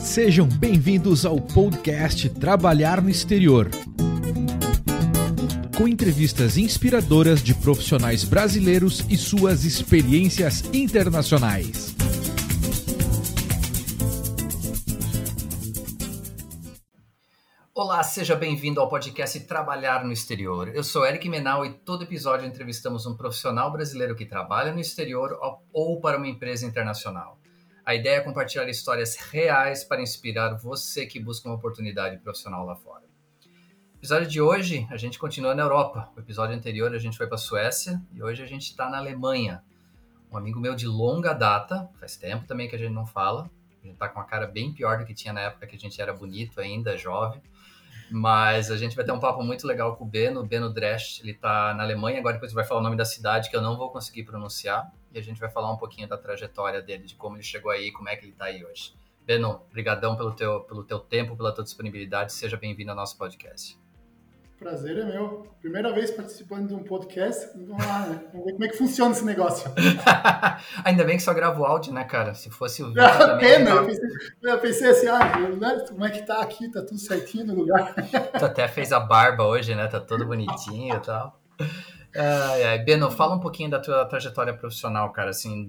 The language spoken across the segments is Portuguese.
Sejam bem-vindos ao podcast Trabalhar no Exterior, com entrevistas inspiradoras de profissionais brasileiros e suas experiências internacionais. Olá, seja bem-vindo ao podcast Trabalhar no Exterior. Eu sou Eric Menal e todo episódio entrevistamos um profissional brasileiro que trabalha no exterior ou para uma empresa internacional. A ideia é compartilhar histórias reais para inspirar você que busca uma oportunidade profissional lá fora. No episódio de hoje, a gente continua na Europa. No episódio anterior, a gente foi para a Suécia e hoje a gente está na Alemanha. Um amigo meu de longa data, faz tempo também que a gente não fala, a gente está com uma cara bem pior do que tinha na época que a gente era bonito ainda, jovem, mas a gente vai ter um papo muito legal com o Beno Dresch. Ele está na Alemanha, agora depois vai falar o nome da cidade que eu não vou conseguir pronunciar, e a gente vai falar um pouquinho da trajetória dele, de como ele chegou aí, como é que ele está aí hoje. Beno, brigadão pelo teu tempo, pela tua disponibilidade, seja bem-vindo ao nosso podcast. Prazer é meu, primeira vez participando de um podcast, vamos lá, né? Vamos ver como é que funciona esse negócio. Ainda bem que só gravo áudio, né, cara? Se fosse o vídeo também... Eu pensei assim, como é que tá aqui, tá tudo certinho no lugar. Tu até fez a barba hoje, né? Tá todo bonitinho e tal. Beno, fala um pouquinho da tua trajetória profissional, cara, assim,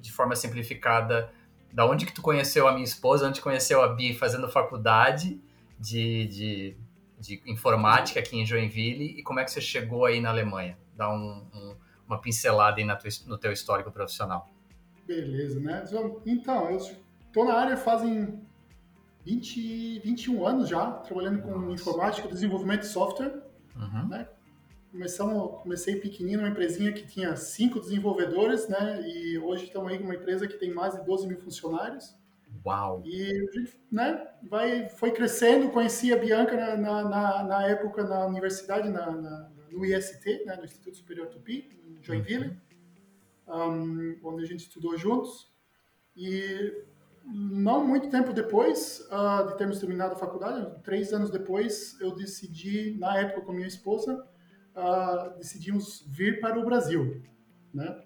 de forma simplificada, da onde que tu conheceu a minha esposa, onde conheceu a Bi fazendo faculdade de informática aqui em Joinville e como é que você chegou aí na Alemanha? Dá uma pincelada aí no teu histórico profissional. Beleza, né? Então, eu estou na área fazem 21 anos já, trabalhando com informática, desenvolvimento de software. Uhum. Né? Comecei pequenino, uma empresinha que tinha 5 desenvolvedores, né? E hoje estamos aí com uma empresa que tem mais de 12 mil funcionários. Uau! E a gente, né, foi crescendo, conheci a Bianca na época na universidade, no IST, né, no Instituto Superior Tupi, em Joinville, onde a gente estudou juntos. E não muito tempo depois de termos terminado a faculdade, 3 anos depois, eu decidi, na época com minha esposa, decidimos vir para o Brasil, né?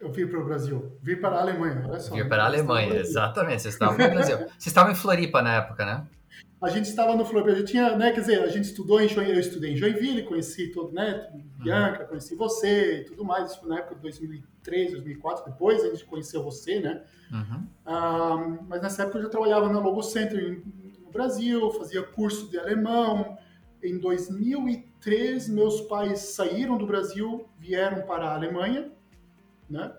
Eu vim para o Brasil, vim para a Alemanha, olha só. Vim para a Alemanha, exatamente, vocês estavam no Brasil. Vocês estavam em Floripa na época, né? A gente estava no Floripa, a gente estudou em Joinville, eu estudei em Joinville, conheci todo, né, Bianca, conheci você e tudo mais, isso foi na época de 2003, 2004, depois a gente conheceu você, né? Uhum. Mas nessa época eu já trabalhava na Logo Center no Brasil, fazia curso de alemão. Em 2003, meus pais saíram do Brasil, vieram para a Alemanha, né?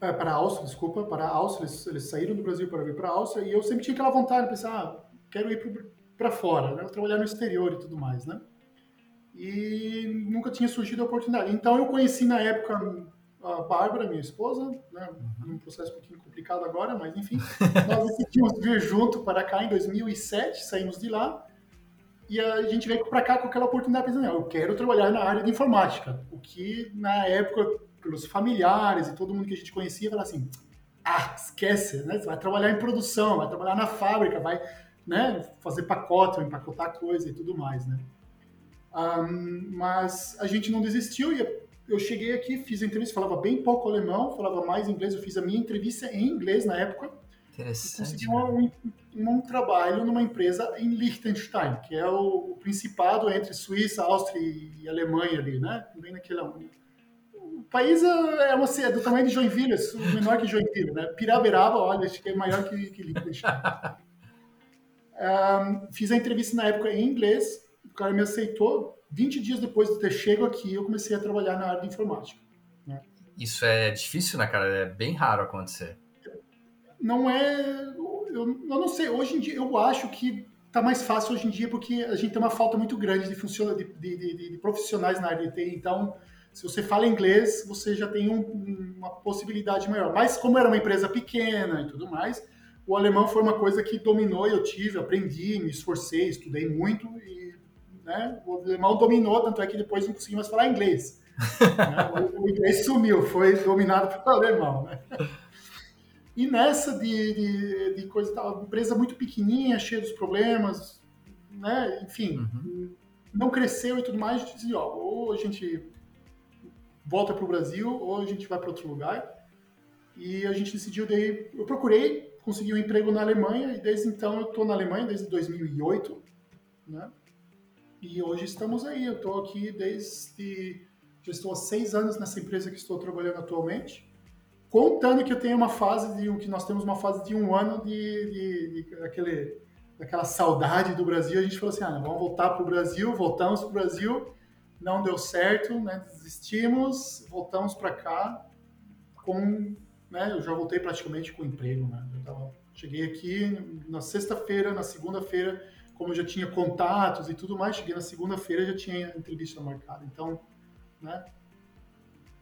Para a Áustria, eles saíram do Brasil para vir para a Áustria e eu sempre tinha aquela vontade de pensar, quero ir para fora, né? Trabalhar no exterior e tudo mais, né? E nunca tinha surgido a oportunidade. Então eu conheci na época a Bárbara, minha esposa, né? Num processo um pouquinho complicado agora, mas enfim, nós decidimos vir junto para cá em 2007, saímos de lá. E a gente veio para cá com aquela oportunidade, pensando, eu quero trabalhar na área de informática, o que na época, pelos familiares e todo mundo que a gente conhecia, falava assim, esquece, né? Você vai trabalhar em produção, vai trabalhar na fábrica, vai, né, fazer pacote, empacotar coisa e tudo mais, né? Mas a gente não desistiu e eu cheguei aqui, fiz a entrevista, falava bem pouco alemão, falava mais inglês, eu fiz a minha entrevista em inglês na época. Consegui um trabalho numa empresa em Liechtenstein, que é o principado entre Suíça, Áustria e Alemanha ali, né? Bem naquela união. O país é do tamanho de Joinville, menor que Joinville, né? Piraberaba, olha, acho que é maior que Liechtenstein. Fiz a entrevista na época em inglês, o cara me aceitou. 20 dias depois de ter chego aqui, eu comecei a trabalhar na área de informática, né? Isso é difícil, né, cara? É bem raro acontecer. Não é... Eu não sei, hoje em dia, eu acho que está mais fácil hoje em dia, porque a gente tem uma falta muito grande de profissionais na área de TI. Então, se você fala inglês, você já tem uma possibilidade maior. Mas como era uma empresa pequena e tudo mais, o alemão foi uma coisa que dominou, eu aprendi, me esforcei, estudei muito, e, né, o alemão dominou, tanto é que depois não consegui mais falar inglês. Né? O inglês sumiu, foi dominado pelo alemão, né? E nessa de coisa e tal, empresa muito pequenininha, cheia dos problemas, né? Enfim, não cresceu e tudo mais, a gente dizia, ou a gente volta para o Brasil, ou a gente vai para outro lugar. E a gente decidiu, daí eu procurei, consegui um emprego na Alemanha, e desde então eu estou na Alemanha, desde 2008, né? E hoje estamos aí, eu estou aqui desde, já estou há 6 anos nessa empresa que estou trabalhando atualmente, contando que eu tenho uma fase, que nós temos uma fase de 1 ano daquela saudade do Brasil, a gente falou assim, vamos voltar para o Brasil, voltamos para o Brasil, não deu certo, né? Desistimos, voltamos para cá com... Eu já voltei praticamente com emprego, né? Cheguei aqui na segunda-feira, como eu já tinha contatos e tudo mais, cheguei na segunda-feira, já tinha entrevista marcada. Então, né?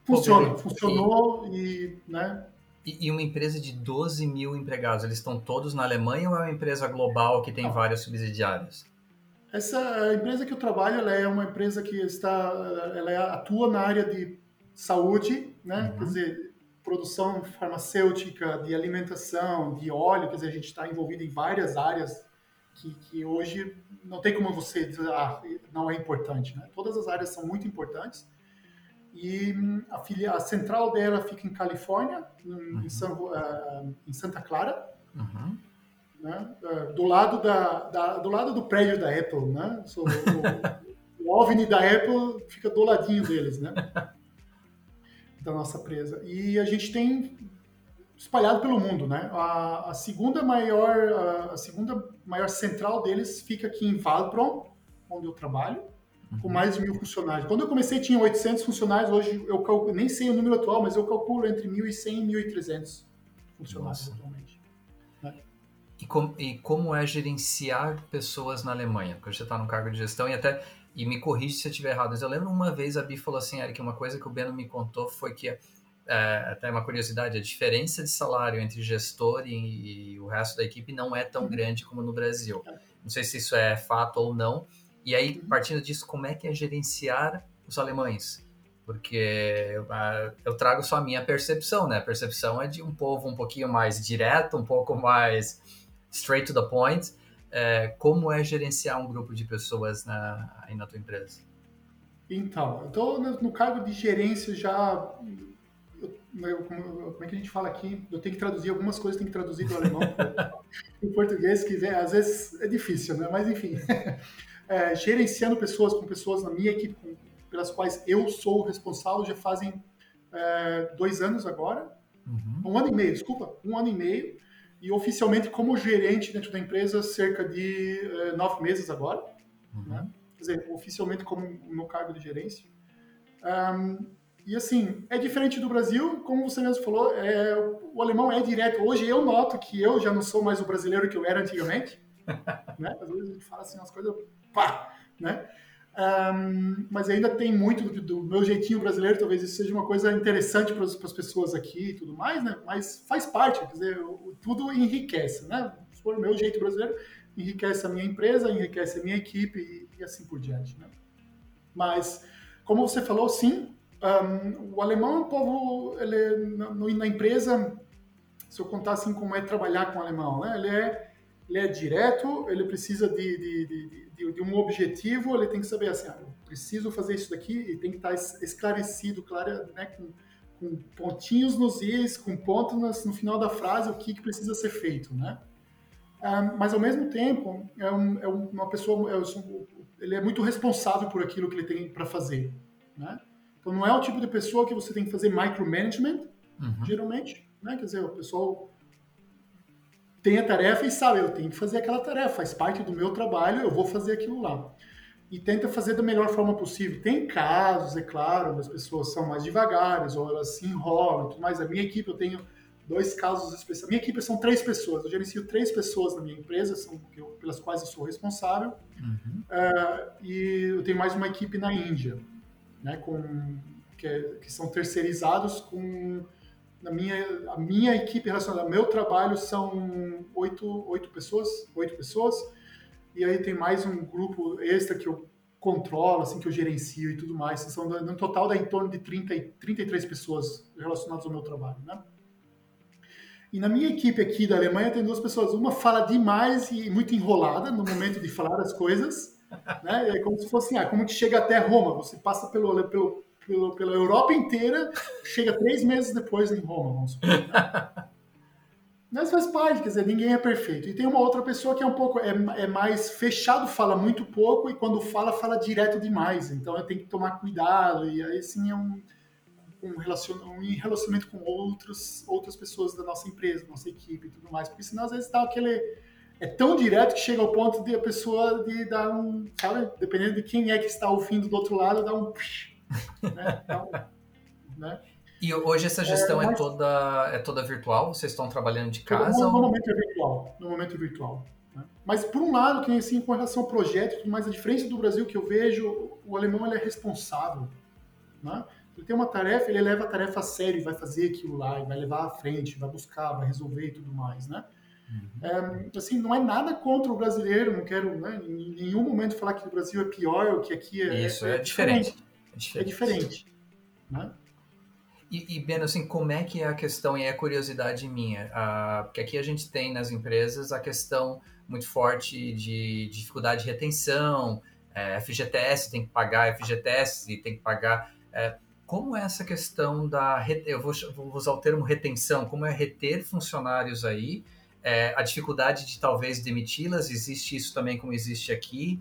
Funcionou e, né? E uma empresa de 12 mil empregados, eles estão todos na Alemanha ou é uma empresa global que tem várias subsidiárias? Essa empresa que eu trabalho, ela é uma empresa que ela atua na área de saúde, né? Uhum. Quer dizer, produção farmacêutica, de alimentação, de óleo, quer dizer, a gente está envolvido em várias áreas que hoje não tem como você dizer, não é importante, né? Todas as áreas são muito importantes e a central dela fica em Califórnia, uhum. Em Santa Clara, uhum. Né? Do lado do prédio da Apple, né? O OVNI da Apple fica do ladinho deles, né? Da nossa empresa. E a gente tem espalhado pelo mundo, né? A segunda maior central deles fica aqui em Valdron, onde eu trabalho, com mais de 1.000 funcionários. Quando eu comecei tinha 800 funcionários, hoje eu calculo, nem sei o número atual, mas eu calculo entre 1.100 e 1.300 funcionários atualmente. Né? E como é gerenciar pessoas na Alemanha? Porque você está num cargo de gestão e até... E me corrige se eu estiver errado, mas eu lembro uma vez a Bi falou assim, Eric, uma coisa que o Beno me contou foi que, até uma curiosidade, a diferença de salário entre gestor e o resto da equipe não é tão grande como no Brasil. Não sei se isso é fato ou não. E aí, partindo disso, como é que é gerenciar os alemães? Porque eu trago só a minha percepção, né? A percepção é de um povo um pouquinho mais direto, um pouco mais straight to the point. Como é gerenciar um grupo de pessoas aí na tua empresa? Então, eu estou no cargo de gerência já... como é que a gente fala aqui? Eu tenho que traduzir algumas coisas, tenho que traduzir do alemão para o português, que às vezes é difícil, né? Mas enfim. Gerenciando pessoas com pessoas na minha equipe, pelas quais eu sou responsável, já fazem 2 anos agora. Uhum. 1 ano e meio, desculpa. 1 ano e meio. E oficialmente como gerente dentro da empresa cerca de 9 meses agora, uhum. Né? Quer dizer, oficialmente como no cargo de gerência. E assim, é diferente do Brasil, como você mesmo falou, o alemão é direto. Hoje eu noto que eu já não sou mais o brasileiro que eu era antigamente, né? Às vezes a gente fala assim, as coisas, pá, né? Mas ainda tem muito do meu jeitinho brasileiro, talvez isso seja uma coisa interessante para as pessoas aqui e tudo mais, né? Mas faz parte, quer dizer, tudo enriquece, né? Se for o meu jeito brasileiro, enriquece a minha empresa, enriquece a minha equipe e assim por diante, né? Mas, como você falou, sim, o alemão é um povo, ele, na empresa, se eu contar assim como é trabalhar com o alemão, né? Ele é direto, ele precisa de um objetivo, ele tem que saber assim, eu preciso fazer isso daqui e tem que estar esclarecido, claro, né, com pontinhos nos is, com pontos no final da frase, o que precisa ser feito, né? Mas ao mesmo tempo, uma pessoa, ele é muito responsável por aquilo que ele tem para fazer, né? Então não é o tipo de pessoa que você tem que fazer micromanagement, uhum. Geralmente, né? Quer dizer, o pessoal tem a tarefa e sabe, eu tenho que fazer aquela tarefa, faz parte do meu trabalho, eu vou fazer aquilo lá. E tenta fazer da melhor forma possível. Tem casos, é claro, as pessoas são mais devagares, ou elas se enrolam, tudo mais. A minha equipe, eu tenho 2 casos especiais. A minha equipe são 3 pessoas, eu gerencio 3 pessoas na minha empresa, pelas quais eu sou responsável. Uhum. E eu tenho mais uma equipe na Índia, né, que são terceirizados com... A minha equipe relacionada ao meu trabalho são 8 pessoas, e aí tem mais um grupo extra que eu controlo, assim, que eu gerencio e tudo mais. São, no total dá em torno de 33 pessoas relacionadas ao meu trabalho, né? E na minha equipe aqui da Alemanha tem 2 pessoas, uma fala demais e muito enrolada no momento de falar as coisas, né? É como se fosse como que chega até Roma, você passa pelo pela Europa inteira, chega 3 meses depois em Roma, vamos supor, né? Mas faz parte, quer dizer, ninguém é perfeito. E tem uma outra pessoa que é um pouco é mais fechado, fala muito pouco, e quando fala direto demais. Então eu tenho que tomar cuidado, e aí sim é um relacionamento com outras pessoas da nossa empresa, nossa equipe e tudo mais. Porque senão às vezes dá aquele... É tão direto que chega ao ponto de a pessoa de dar um... Sabe? Dependendo de quem é que está ouvindo do outro lado, dá um... Né? Né? E hoje essa gestão é toda virtual? Vocês estão trabalhando de casa? No momento é virtual. Né? Mas, por um lado, que assim, com relação ao projeto e tudo mais, a diferença do Brasil que eu vejo, o alemão ele é responsável. Né? Ele tem uma tarefa, ele leva a tarefa a sério, vai fazer aquilo lá, vai levar à frente, vai buscar, vai resolver e tudo mais. Né? Uhum. É, assim, não é nada contra o brasileiro, não quero, né, em nenhum momento falar que o Brasil é pior, o que aqui é... Isso, é diferente. É diferente. Né? E Beno, assim, como é que é a questão, e é curiosidade minha, porque aqui a gente tem nas empresas a questão muito forte de dificuldade de retenção, FGTS, tem que pagar FGTS, tem que pagar... como é essa questão da... Eu vou usar o termo retenção, como é reter funcionários aí, a dificuldade de talvez demiti-las, existe isso também como existe aqui,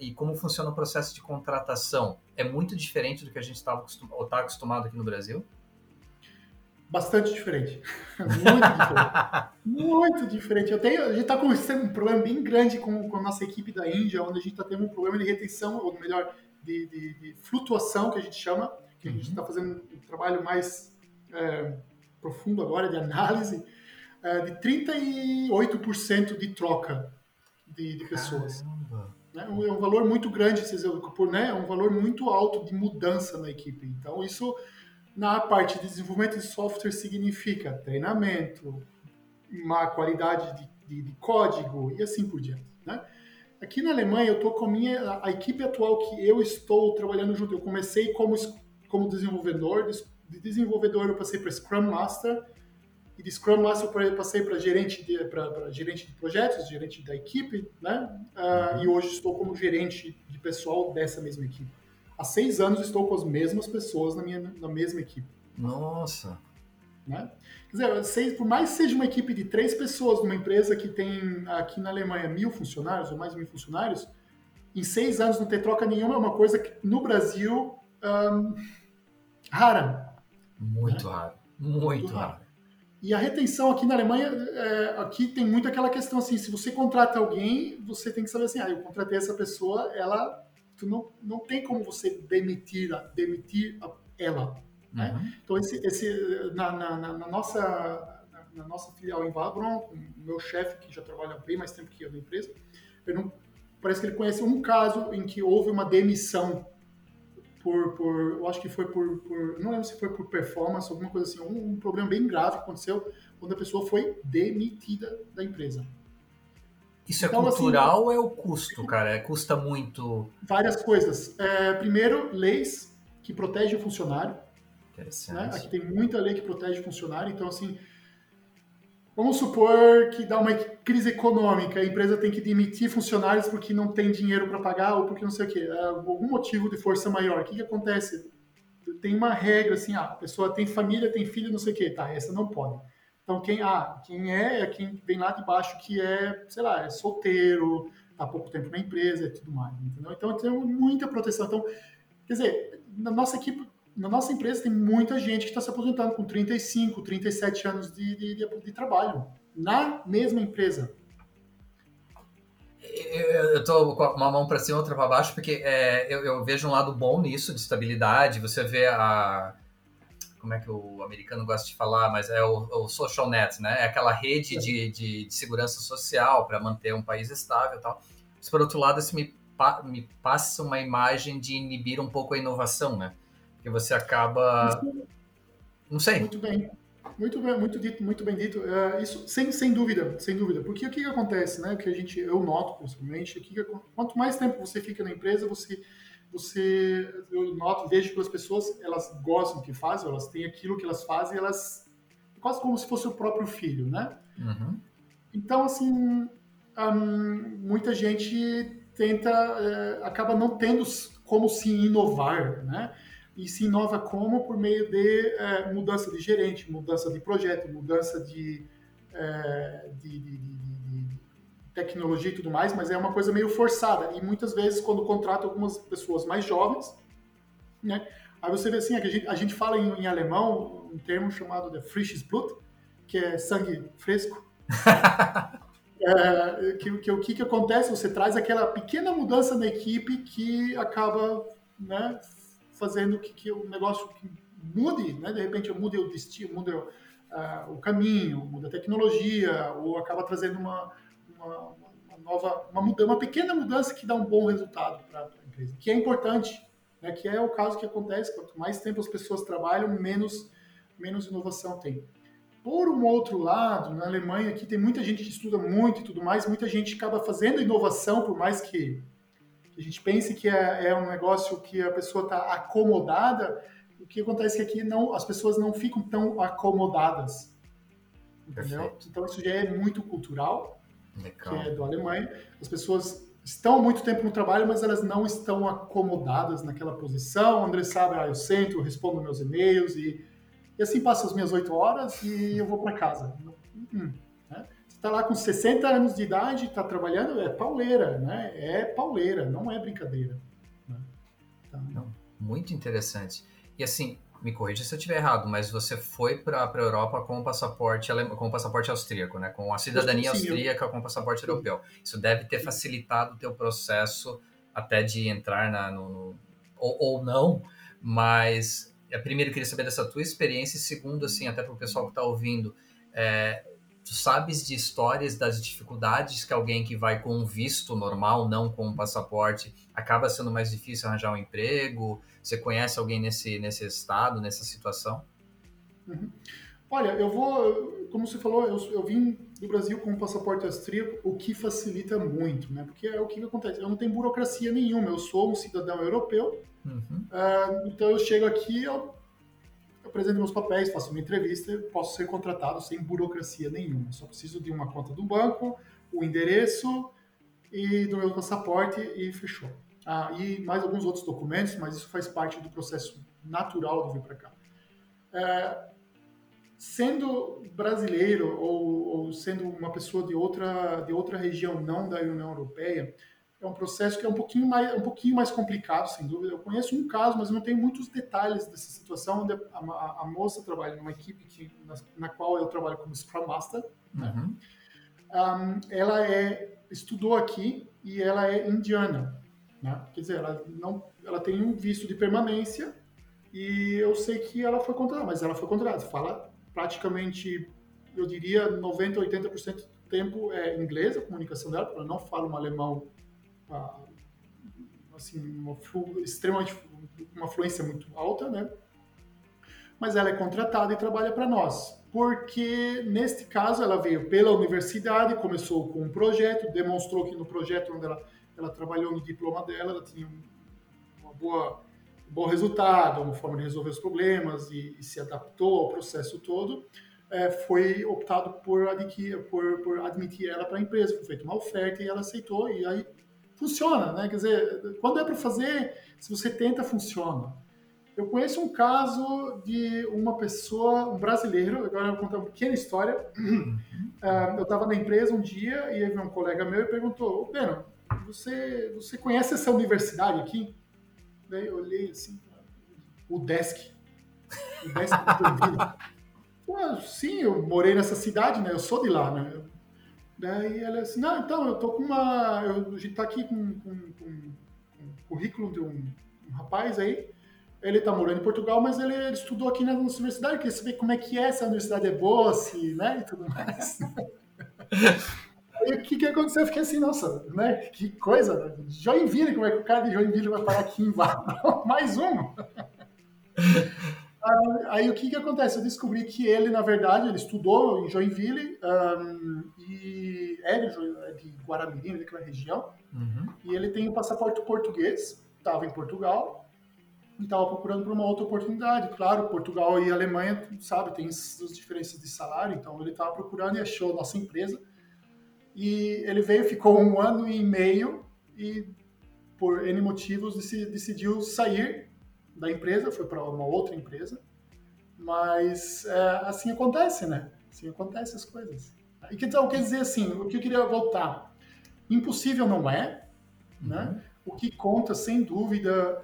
e como funciona o processo de contratação? É muito diferente do que a gente está acostumado aqui no Brasil? Bastante diferente. Muito diferente. A gente está com um problema bem grande com a nossa equipe da Índia, onde a gente está tendo um problema de retenção, ou melhor, de flutuação, que a gente chama, que a gente está fazendo um trabalho mais profundo agora, de análise, de 38% de troca de pessoas. Caramba. É um valor muito grande, né? É um valor muito alto de mudança na equipe. Então, isso na parte de desenvolvimento de software significa treinamento, má qualidade de código e assim por diante. Né? Aqui na Alemanha, eu estou com a equipe atual que eu estou trabalhando junto. Eu comecei como desenvolvedor, de desenvolvedor eu passei para Scrum Master, e de Scrum Master eu passei para gerente de projetos, gerente da equipe, né? E hoje estou como gerente de pessoal dessa mesma equipe. Há 6 anos estou com as mesmas pessoas na mesma equipe. Nossa! Né? Quer dizer, por mais que seja uma equipe de 3 pessoas numa empresa que tem aqui na Alemanha 1.000 funcionários, ou mais de 1.000 funcionários, em 6 anos não ter troca nenhuma é uma coisa que no Brasil rara. Muito, né? Raro. Muito raro. E a retenção aqui na Alemanha, aqui tem muito aquela questão assim, se você contrata alguém, você tem que saber assim, eu contratei essa pessoa, tu não tem como você demitir ela. Uhum. Né? Então, na nossa filial em Valdron, o meu chefe, que já trabalha bem mais tempo que eu na empresa, parece que ele conhece um caso em que houve uma demissão eu acho que foi não lembro se foi por performance, alguma coisa assim, um problema bem grave aconteceu, quando a pessoa foi demitida da empresa. Isso então, é cultural, assim, ou é o custo, cara? Custa muito? Várias coisas. Primeiro, leis que protegem o funcionário. Interessante. Né? Aqui tem muita lei que protege o funcionário, então assim, vamos supor que dá uma crise econômica, a empresa tem que demitir funcionários porque não tem dinheiro para pagar ou porque não sei o quê, algum motivo de força maior. O que acontece? Tem uma regra assim, a pessoa tem família, tem filho, não sei o quê, tá, essa não pode. Então quem é quem vem lá de baixo que é, sei lá, é solteiro, tá há pouco tempo na empresa e tudo mais, entendeu? Então tem muita proteção. Então, quer dizer, na nossa equipe, na nossa empresa tem muita gente que está se aposentando com 35, 37 anos de trabalho, na mesma empresa. Eu estou com uma mão para cima e outra para baixo, porque eu vejo um lado bom nisso, de estabilidade, você vê como é que o americano gosta de falar, mas é o social net, né? É aquela rede de segurança social para manter um país estável e tal. Mas, por outro lado, isso me passa uma imagem de inibir um pouco a inovação, né? Porque você acaba... Não sei. Muito bem dito. Isso sem dúvida. Porque o que acontece, né? Que eu noto, principalmente, que quanto mais tempo você fica na empresa, eu noto, vejo que as pessoas, elas gostam do que fazem, elas têm aquilo que elas fazem, elas... Quase como se fosse o próprio filho, né? Uhum. Então, assim, muita gente acaba não tendo como se inovar, né? E se inova como? Por meio de mudança de gerente, mudança de projeto, mudança de tecnologia e tudo mais, mas é uma coisa meio forçada. E muitas vezes, quando contrata algumas pessoas mais jovens, né? Aí você vê assim, a gente fala em alemão um termo chamado de frisches Blut, que é sangue fresco. O que acontece? Você traz aquela pequena mudança na equipe que acaba, né, fazendo que o negócio mude, né? De repente muda o destino, muda o caminho, muda a tecnologia, ou acaba trazendo uma pequena mudança que dá um bom resultado para a empresa, que é importante, né? Que é o caso que acontece, quanto mais tempo as pessoas trabalham, menos inovação tem. Por um outro lado, na Alemanha aqui tem muita gente que estuda muito e tudo mais, muita gente acaba fazendo inovação, por mais que a gente pense que é um negócio que a pessoa está acomodada, o que acontece é que aqui as pessoas não ficam tão acomodadas, entendeu? Perfeito. Então isso já é muito cultural, legal, que é da Alemanha. As pessoas estão muito tempo no trabalho, mas elas não estão acomodadas naquela posição. O André sabe, eu sento, eu respondo meus e-mails e assim passo as minhas 8 horas e eu vou para casa. Né? Você está lá com 60 anos de idade, está trabalhando, é pauleira, né? É pauleira, não é brincadeira. Né? Então, não, muito interessante. E assim, me corrija se eu estiver errado, mas você foi para a Europa com o passaporte austríaco, né? Com a cidadania austríaca, com o passaporte europeu. Isso deve ter facilitado o teu processo até de entrar ou não, mas... Primeiro, eu queria saber dessa tua experiência e segundo, assim, até para o pessoal que está ouvindo, tu sabes de histórias das dificuldades que alguém que vai com um visto normal, não com um passaporte, acaba sendo mais difícil arranjar um emprego? Você conhece alguém nesse estado, nessa situação? Uhum. Olha, como você falou, eu vim do Brasil com um passaporte austríaco, o que facilita muito, né? Porque é o que acontece, eu não tenho burocracia nenhuma, eu sou um cidadão europeu. Uhum. Então eu chego aqui, eu apresento meus papéis, faço uma entrevista, eu posso ser contratado sem burocracia nenhuma. Só preciso de uma conta do banco, o endereço e do meu passaporte e fechou. E mais alguns outros documentos, mas isso faz parte do processo natural de vir para cá. Sendo brasileiro ou sendo uma pessoa de outra região não da União Europeia, é um processo que é um pouquinho mais complicado, sem dúvida. Eu conheço um caso, mas não tenho muitos detalhes dessa situação, onde a moça trabalha numa equipe na qual eu trabalho como Scrum Master. Né? Uhum. Ela estudou aqui e ela é indiana. Né? Quer dizer, ela tem um visto de permanência e eu sei que ela foi contratada, mas ela foi contratada. Fala praticamente, eu diria, 90%, 80% do tempo é inglês, a comunicação dela, porque ela não fala um alemão assim, uma fluência muito alta, né? Mas ela é contratada e trabalha para nós, porque neste caso ela veio pela universidade, começou com um projeto, demonstrou que no projeto onde ela trabalhou no diploma dela, ela tinha um bom resultado, uma forma de resolver os problemas e se adaptou ao processo todo. Foi optado por admitir ela para a empresa, foi feita uma oferta e ela aceitou e aí funciona, né? Quer dizer, quando é para fazer, se você tenta, funciona. Eu conheço um caso de uma pessoa, um brasileiro, agora eu vou contar uma pequena história. Eu estava na empresa um dia e um colega meu perguntou, Beno, você conhece essa universidade aqui? Daí eu olhei assim, o desk do sim, eu morei nessa cidade, né? Eu sou de lá, né? Daí ela assim, não, então, eu tô com uma... A gente tá aqui com um currículo de um rapaz aí, ele tá morando em Portugal, mas ele estudou aqui na universidade, queria saber como é que é, se a universidade é boa, se, né, e tudo mais. Aí o que aconteceu? Eu fiquei assim, nossa, né, que coisa, Joinville, como é que o cara de Joinville vai parar aqui em Valdron? Mais um! Aí o que acontece? Eu descobri que ele, na verdade, ele estudou em Joinville e é de Guaramirim, daquela região. Uhum. E ele tem um passaporte português, estava em Portugal e estava procurando por uma outra oportunidade. Claro, Portugal e Alemanha, sabe, tem as diferenças de salário, então ele estava procurando e achou a nossa empresa. E ele veio, ficou 1 ano e meio e por N motivos, decidiu sair da empresa, foi para uma outra empresa, mas assim acontece, né? Assim acontecem as coisas. E quer dizer assim, o que eu queria voltar, impossível não é, né? O que conta, sem dúvida,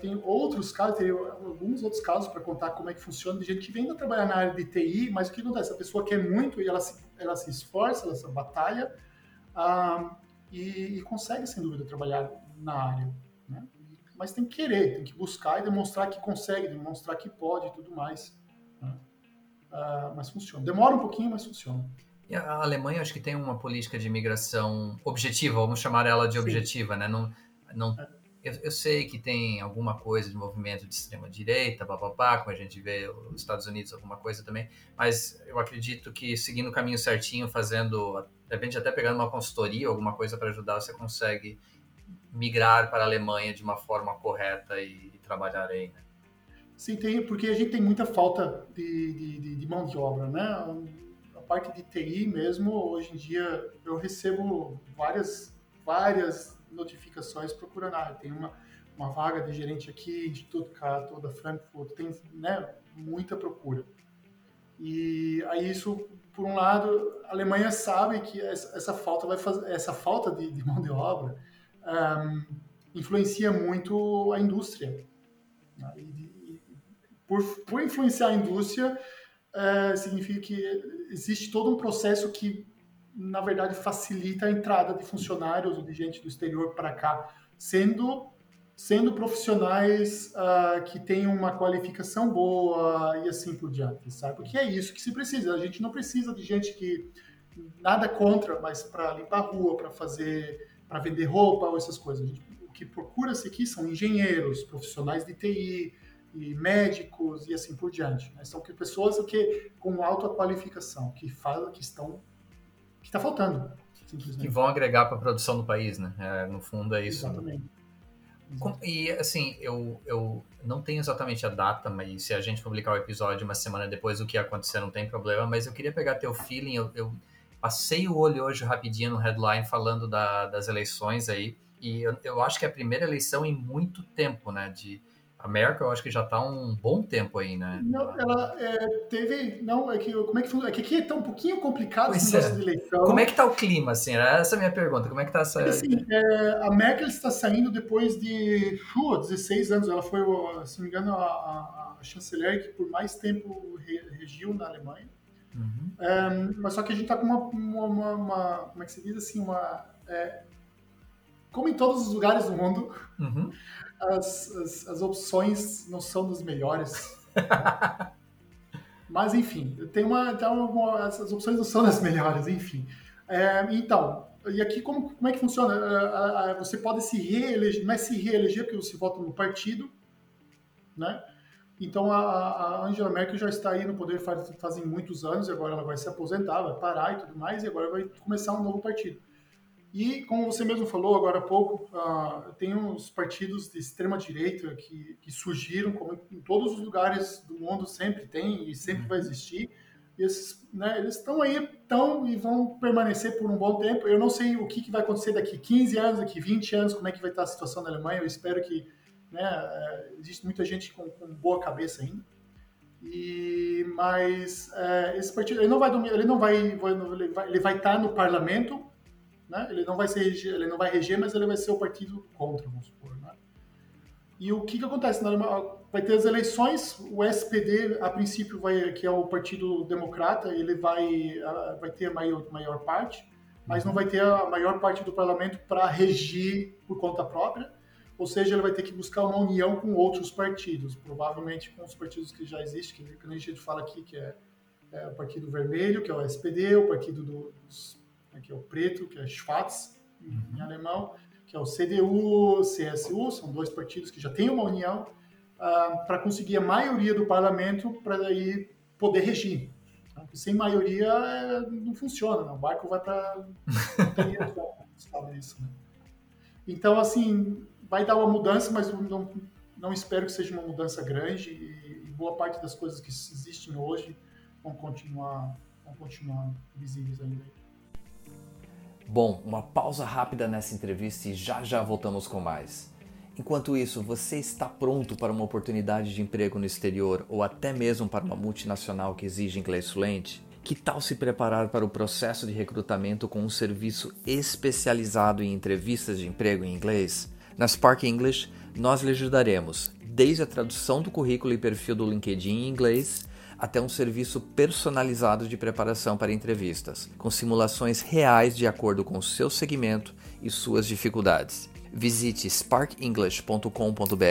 tem outros casos, tem alguns outros casos para contar como é que funciona, de gente que vem trabalhar na área de TI, mas o que acontece? A pessoa quer muito e ela se esforça, ela se batalha, e consegue, sem dúvida, trabalhar na área, né? Mas tem que querer, tem que buscar e demonstrar que consegue, demonstrar que pode e tudo mais, né? Mas funciona. Demora um pouquinho, mas funciona. E a Alemanha, acho que tem uma política de imigração objetiva, vamos chamar ela de objetiva, né? Não, eu sei que tem alguma coisa de movimento de extrema-direita, papapá, como a gente vê nos Estados Unidos, alguma coisa também, mas eu acredito que seguindo o caminho certinho, fazendo, de repente até pegando uma consultoria, alguma coisa para ajudar, você consegue migrar para a Alemanha de uma forma correta e trabalhar aí, né? Sim, tem, porque a gente tem muita falta de mão de obra, né? A parte de TI mesmo, hoje em dia, eu recebo várias notificações procurando, tem uma vaga de gerente aqui, de Stuttgart, toda Frankfurt, tem, né, muita procura. E aí isso, por um lado, a Alemanha sabe que essa falta de mão de obra influencia muito a indústria. E por influenciar a indústria, significa que existe todo um processo que, na verdade, facilita a entrada de funcionários ou de gente do exterior para cá, sendo profissionais que tenham uma qualificação boa e assim por diante, sabe? Porque é isso que se precisa. A gente não precisa de gente que, nada contra, mas para limpar a rua, para vender roupa ou essas coisas. O que procura-se aqui são engenheiros, profissionais de TI, e médicos e assim por diante, né? São pessoas que, com alta qualificação, que fazem, que está faltando, simplesmente. Que vão agregar para a produção do país, né? No fundo é isso. Exatamente. E, assim, eu não tenho exatamente a data, mas se a gente publicar o episódio uma semana depois, o que ia acontecer não tem problema, mas eu queria pegar teu feeling. Eu passei o olho hoje rapidinho no headline falando das eleições aí, e eu acho que é a primeira eleição em muito tempo, né, de... A Merkel, eu acho que já está um bom tempo aí, né? Não, ela teve... Não, é que... Como é que foi? É que aqui está um pouquinho complicado esse negócio de eleição. Como é que está o clima, assim? Essa é a minha pergunta. Como é que está essa... Assim, a Merkel está saindo depois de 16 anos. Ela foi, se não me engano, a chanceler que por mais tempo regiu na Alemanha. Uhum. Mas só que a gente está com uma como é que se diz assim? Como em todos os lugares do mundo... Uhum. As opções não são das melhores. Mas, enfim, as opções não são das melhores, enfim. Então, e aqui como é que funciona? Você pode se reeleger, mas se reeleger porque você vota no partido, né? Então, a Angela Merkel já está aí no poder fazem muitos anos, e agora ela vai se aposentar, vai parar e tudo mais, e agora vai começar um novo partido. E, como você mesmo falou agora há pouco, tem uns partidos de extrema-direita que surgiram, como em todos os lugares do mundo sempre tem e sempre vai existir. E esses, né, eles estão aí e vão permanecer por um bom tempo. Eu não sei o que vai acontecer daqui 15 anos, daqui 20 anos, como é que vai estar a situação na Alemanha. Eu espero que, né, existe muita gente com boa cabeça ainda. Mas esse partido ele vai estar no parlamento, né? Ele não vai reger, mas ele vai ser o partido contra, vamos supor, né? E o que acontece na Alemanha? Vai ter as eleições, o SPD, a princípio, que é o Partido Democrata, ele vai ter a maior parte, mas não vai ter a maior parte do parlamento para regir por conta própria, ou seja, ele vai ter que buscar uma união com outros partidos, provavelmente com os partidos que já existem, que a gente fala aqui, que é o Partido Vermelho, que é o SPD, o Partido dos... que é o preto, que é Schwarz, em alemão, que é o CDU, CSU, são dois partidos que já têm uma união, para conseguir a maioria do parlamento, para daí poder regir. Tá? Porque sem maioria não funciona, né? O barco vai para... Né? Então, assim, vai dar uma mudança, mas não espero que seja uma mudança grande, e boa parte das coisas que existem hoje vão continuar visíveis ainda. Bom, uma pausa rápida nessa entrevista e já voltamos com mais. Enquanto isso, você está pronto para uma oportunidade de emprego no exterior ou até mesmo para uma multinacional que exige inglês fluente? Que tal se preparar para o processo de recrutamento com um serviço especializado em entrevistas de emprego em inglês? Na Spark English, nós lhe ajudaremos desde a tradução do currículo e perfil do LinkedIn em inglês até um serviço personalizado de preparação para entrevistas, com simulações reais de acordo com o seu segmento e suas dificuldades. Visite sparkenglish.com.br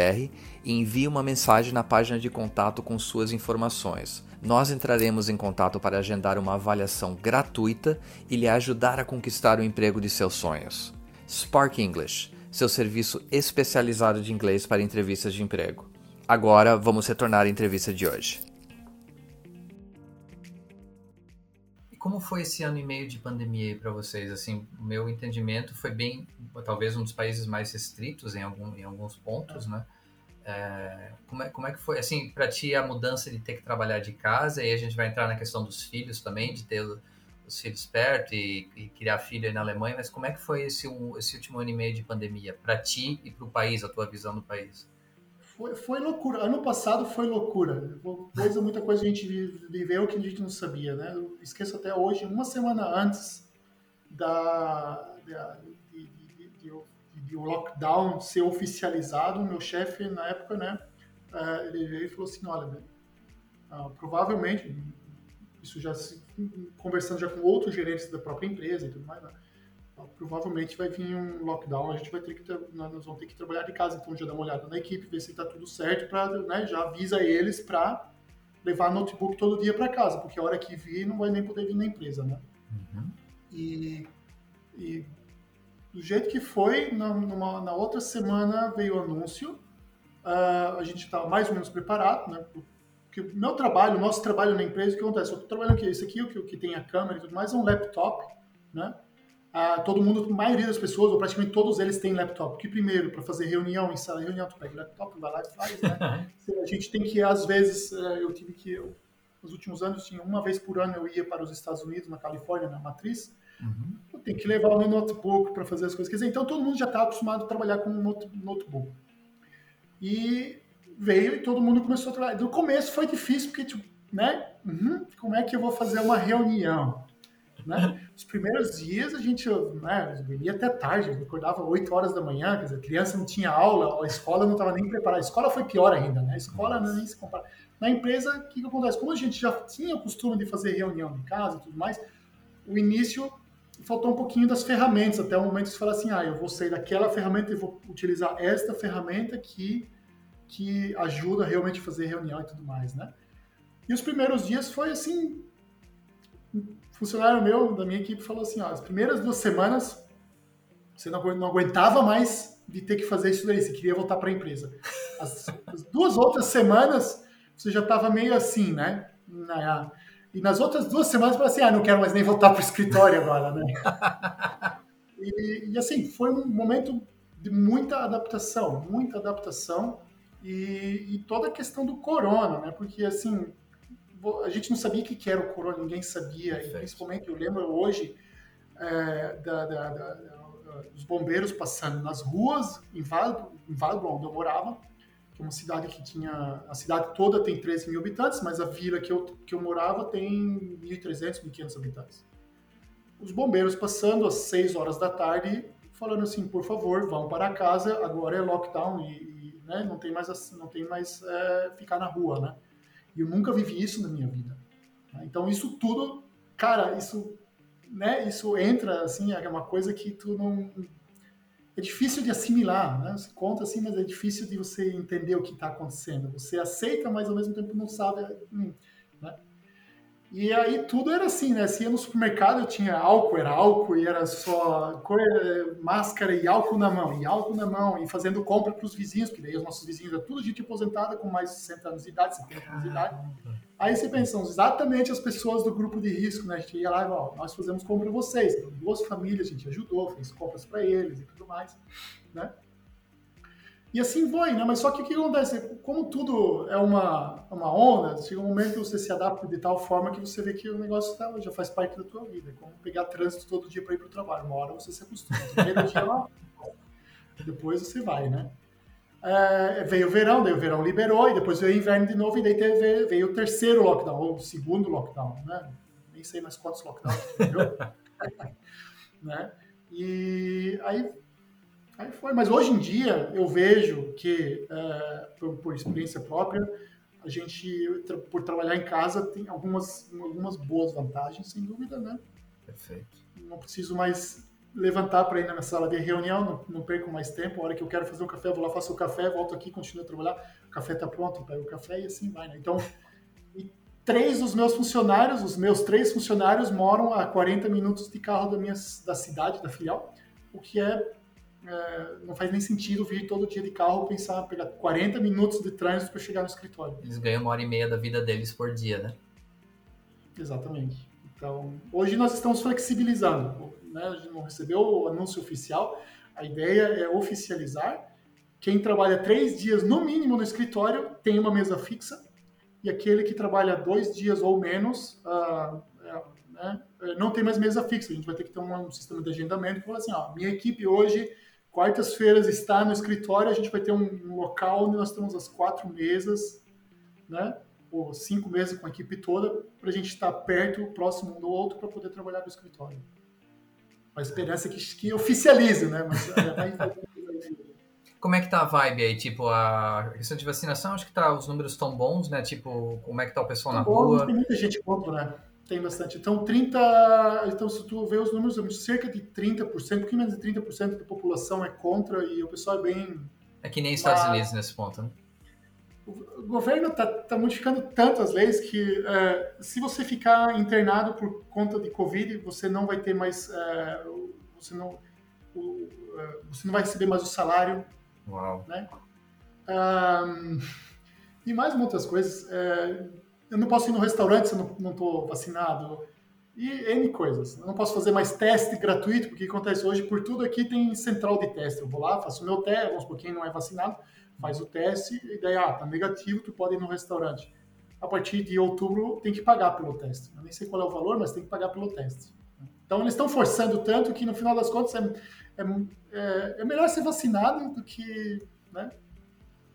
e envie uma mensagem na página de contato com suas informações. Nós entraremos em contato para agendar uma avaliação gratuita e lhe ajudar a conquistar o emprego de seus sonhos. Spark English, seu serviço especializado de inglês para entrevistas de emprego. Agora, vamos retornar à entrevista de hoje. Como foi esse ano e meio de pandemia aí para vocês? Assim, o meu entendimento foi bem, talvez um dos países mais restritos em alguns pontos, né? Como é que foi? Assim, para ti a mudança de ter que trabalhar de casa, e a gente vai entrar na questão dos filhos também, de ter os filhos perto e criar filho aí na Alemanha, mas como é que foi esse último ano e meio de pandemia para ti e para o país, a tua visão do país? Foi loucura. Ano passado foi loucura. Muita coisa a gente viveu que a gente não sabia, né? Eu esqueço até hoje, uma semana antes do lockdown ser oficializado, meu chefe, na época, né? Ele veio e falou assim, olha, provavelmente, isso já conversando já com outros gerentes da própria empresa e tudo mais, né? Provavelmente vai vir um lockdown, a gente vai ter que nós vamos ter que trabalhar de casa, então já dá uma olhada na equipe, ver se está tudo certo, para, né, já avisa eles para levar notebook todo dia para casa, porque a hora que vir não vai nem poder vir na empresa, né? Uhum. E do jeito que foi, na outra semana veio o anúncio, a gente estava mais ou menos preparado, né? Porque o nosso trabalho na empresa, o que acontece? Eu estou trabalhando aqui, isso aqui, o que tem a câmera e tudo mais, é um laptop, né? Todo mundo, a maioria das pessoas, ou praticamente todos eles, têm laptop. Porque primeiro, para fazer reunião, em sala de reunião, tu pega laptop, vai lá e faz, né? A gente tem que, às vezes, nos últimos anos, uma vez por ano eu ia para os Estados Unidos, na Califórnia, na matriz, uhum. Eu tenho que levar o meu notebook para fazer as coisas. Quer dizer, então todo mundo já está acostumado a trabalhar com um notebook. E veio e todo mundo começou a trabalhar. No começo foi difícil, porque, né? Como é que eu vou fazer uma reunião? Né? Os primeiros dias a gente, né, dormia até tarde, eu acordava 8 horas da manhã, quer dizer, a criança não tinha aula, a escola não estava nem preparada, a escola foi pior ainda, né? A escola nem se compara. Na empresa, o que acontece? Como a gente já tinha o costume de fazer reunião de casa e tudo mais, o início faltou um pouquinho das ferramentas, até o momento de falar assim, eu vou sair daquela ferramenta e vou utilizar esta ferramenta que ajuda realmente a fazer reunião e tudo mais, né? E os primeiros dias foi assim... Funcionário meu, da minha equipe, falou assim, as primeiras 2 semanas você não aguentava mais de ter que fazer isso daí, você queria voltar para a empresa. As 2 outras semanas você já estava meio assim, né? E nas outras 2 semanas você falou assim, não quero mais nem voltar para o escritório agora, né? E assim, foi um momento de muita adaptação e toda a questão do corona, né? Porque assim... A gente não sabia o que era o corona, ninguém sabia. Perfeito. E principalmente, eu lembro hoje dos bombeiros passando nas ruas, em Valdron, onde eu morava, que é uma cidade que tinha... A cidade toda tem 13 mil habitantes, mas a vila que eu morava tem 1.300, 1.500 habitantes. Os bombeiros passando às 6 horas da tarde, falando assim, por favor, vão para casa, agora é lockdown e né, não tem mais ficar na rua, né? E eu nunca vivi isso na minha vida. Então, isso tudo, cara, isso, né, isso entra, assim, é uma coisa que tu não... É difícil de assimilar, né? Você conta assim, mas é difícil de você entender o que está acontecendo. Você aceita, mas ao mesmo tempo não sabe, né? E aí tudo era assim, né? Se ia no supermercado, eu tinha álcool, era álcool, e era só máscara e álcool na mão, e fazendo compra para os vizinhos, porque daí os nossos vizinhos eram tudo gente aposentada com mais de 60 anos de idade, 70 anos de idade. Aí você pensa, exatamente as pessoas do grupo de risco, né? A gente ia lá e nós fazemos compra para vocês. Então, 2 famílias, a gente ajudou, fez compras para eles e tudo mais, né? E assim vai, né? Mas só que o que acontece? Como tudo é uma onda, chega um momento que você se adapta de tal forma que você vê que o negócio já faz parte da tua vida. É como pegar trânsito todo dia para ir para o trabalho. Uma hora você se acostuma. Primeiro dia lá, depois você vai, né? É, veio o verão, daí o verão liberou, e depois veio o inverno de novo, e daí veio o terceiro lockdown, ou o segundo lockdown, né? Nem sei mais quantos lockdowns, entendeu? Né? E aí foi, mas hoje em dia eu vejo que, por experiência própria, a gente, por trabalhar em casa, tem algumas boas vantagens, sem dúvida, né? Perfeito. Não preciso mais levantar para ir na minha sala de reunião, não perco mais tempo, a hora que eu quero fazer um café, eu vou lá, faço o café, volto aqui, continuo a trabalhar, o café está pronto, pego o café e assim vai, né? Então, os meus três funcionários moram a 40 minutos de carro da cidade, da filial, o que não faz nem sentido vir todo dia de carro, pensar, pegar 40 minutos de trânsito para chegar no escritório. Eles ganham 1h30 da vida deles por dia, né? Exatamente. Então, hoje nós estamos flexibilizando, né? A gente não recebeu o anúncio oficial, a ideia é oficializar. Quem trabalha 3 dias no mínimo no escritório tem uma mesa fixa, e aquele que trabalha 2 dias ou menos né, não tem mais mesa fixa. A gente vai ter que ter um sistema de agendamento que fala assim, minha equipe hoje, quartas-feiras, está no escritório, a gente vai ter um local onde nós temos as 4 mesas, né? Ou 5 mesas com a equipe toda, para a gente estar perto, próximo um do outro, para poder trabalhar no escritório. A esperança é que oficialize, né? Mas como é que tá a vibe aí? Tipo, a questão de vacinação, acho que os números estão bons, né? Tipo, como é que tá o pessoal na rua? Tem muita gente contra, né? Tem bastante. Então, se tu vê os números, cerca de 30%, um pouquinho menos de 30% da população é contra, e o pessoal é bem... É que nem Estados Unidos nesse ponto, né? O governo tá modificando tantas leis que se você ficar internado por conta de Covid, você não vai ter mais, você não vai receber mais o salário. Uau. Né? E mais muitas coisas. Eu não posso ir no restaurante se eu não estou vacinado. E N coisas. Eu não posso fazer mais teste gratuito, porque acontece hoje, por tudo aqui tem central de teste. Eu vou lá, faço o meu teste, vamos supor, quem não é vacinado, faz o teste, e daí, tá negativo, tu pode ir no restaurante. A partir de outubro, tem que pagar pelo teste. Eu nem sei qual é o valor, mas tem que pagar pelo teste. Então, eles estão forçando tanto que, no final das contas, é melhor ser vacinado do que... Né?